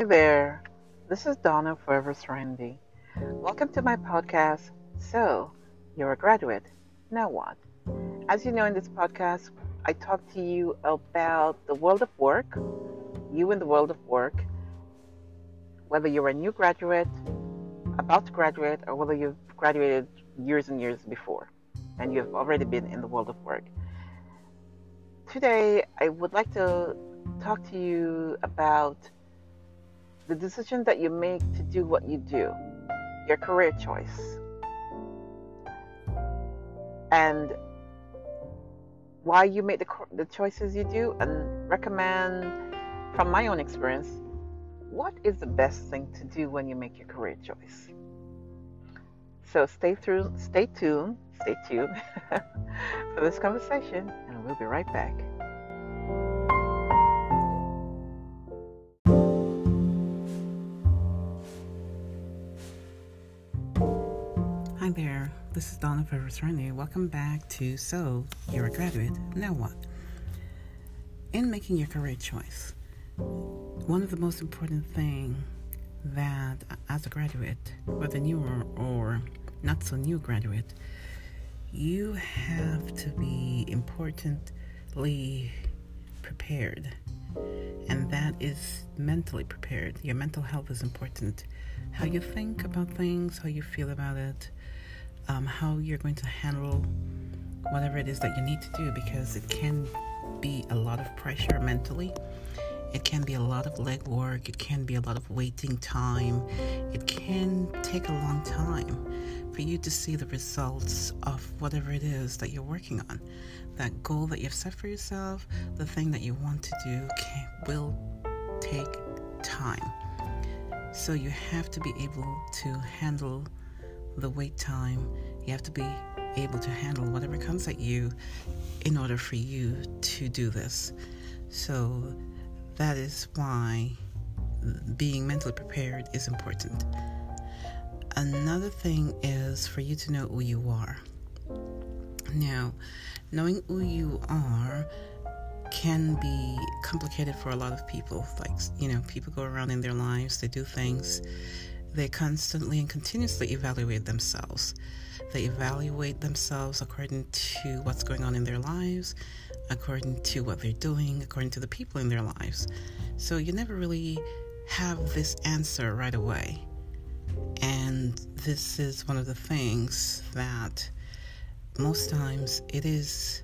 Hi there, this is Donna Forever Serenity. Welcome to my podcast, So, You're a Graduate, Now What? As you know, in this podcast, I talk to you about the world of work, you in the world of work, whether you're a new graduate, about to graduate, or whether you've graduated years and years before, and you've already been in the world of work. Today, I would like to talk to you about the decision that you make to do what you do, your career choice, and why you make the choices you do, and recommend, from my own experience, what is the best thing to do when you make your career choice. So stay tuned for this conversation, and we'll be right back. Hi there, this is Donna Ferris. Welcome back to So You're a Graduate, Now What? In making your career choice, one of the most important things that, as a graduate, whether new or not so new graduate, you have to be importantly prepared, and that is mentally prepared. Your mental health is important. How you think about things, how you feel about it, how you're going to handle whatever it is that you need to do, because it can be a lot of pressure mentally. It can be a lot of legwork. It can be a lot of waiting time. It can take a long time for you to see the results of whatever it is that you're working on. That goal that you've set for yourself, the thing that you want to do, will take time. So you have to be able to handle the wait time. You have to be able to handle whatever comes at you in order for you to do this. So that is why being mentally prepared is important. Another thing is for you to know who you are. Now, knowing who you are can be complicated for a lot of people. Like, people go around in their lives, they do things, they constantly and continuously evaluate themselves. They evaluate themselves according to what's going on in their lives, according to what they're doing, according to the people in their lives. So you never really have this answer right away. And this is one of the things that most times it is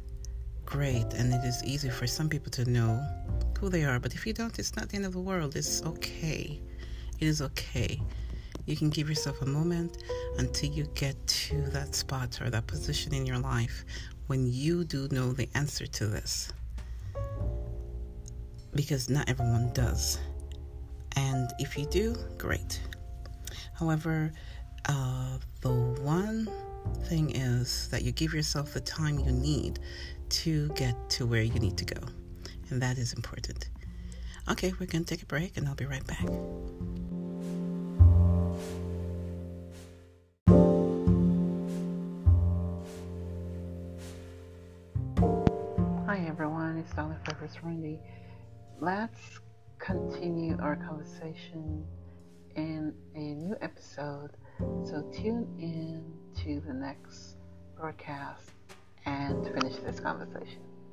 great and it is easy for some people to know who they are, but if you don't, it's not the end of the world. It's okay. It is okay. You can give yourself a moment until you get to that spot or that position in your life when you do know the answer to this, because not everyone does, and if you do, great. However, the one thing is that you give yourself the time you need to get to where you need to go, and that is important. Okay, we're going to take a break and I'll be right back. Hi everyone, it's Donna Ferris Randy. Let's continue our conversation in a new episode, so tune in to the next broadcast and finish this conversation.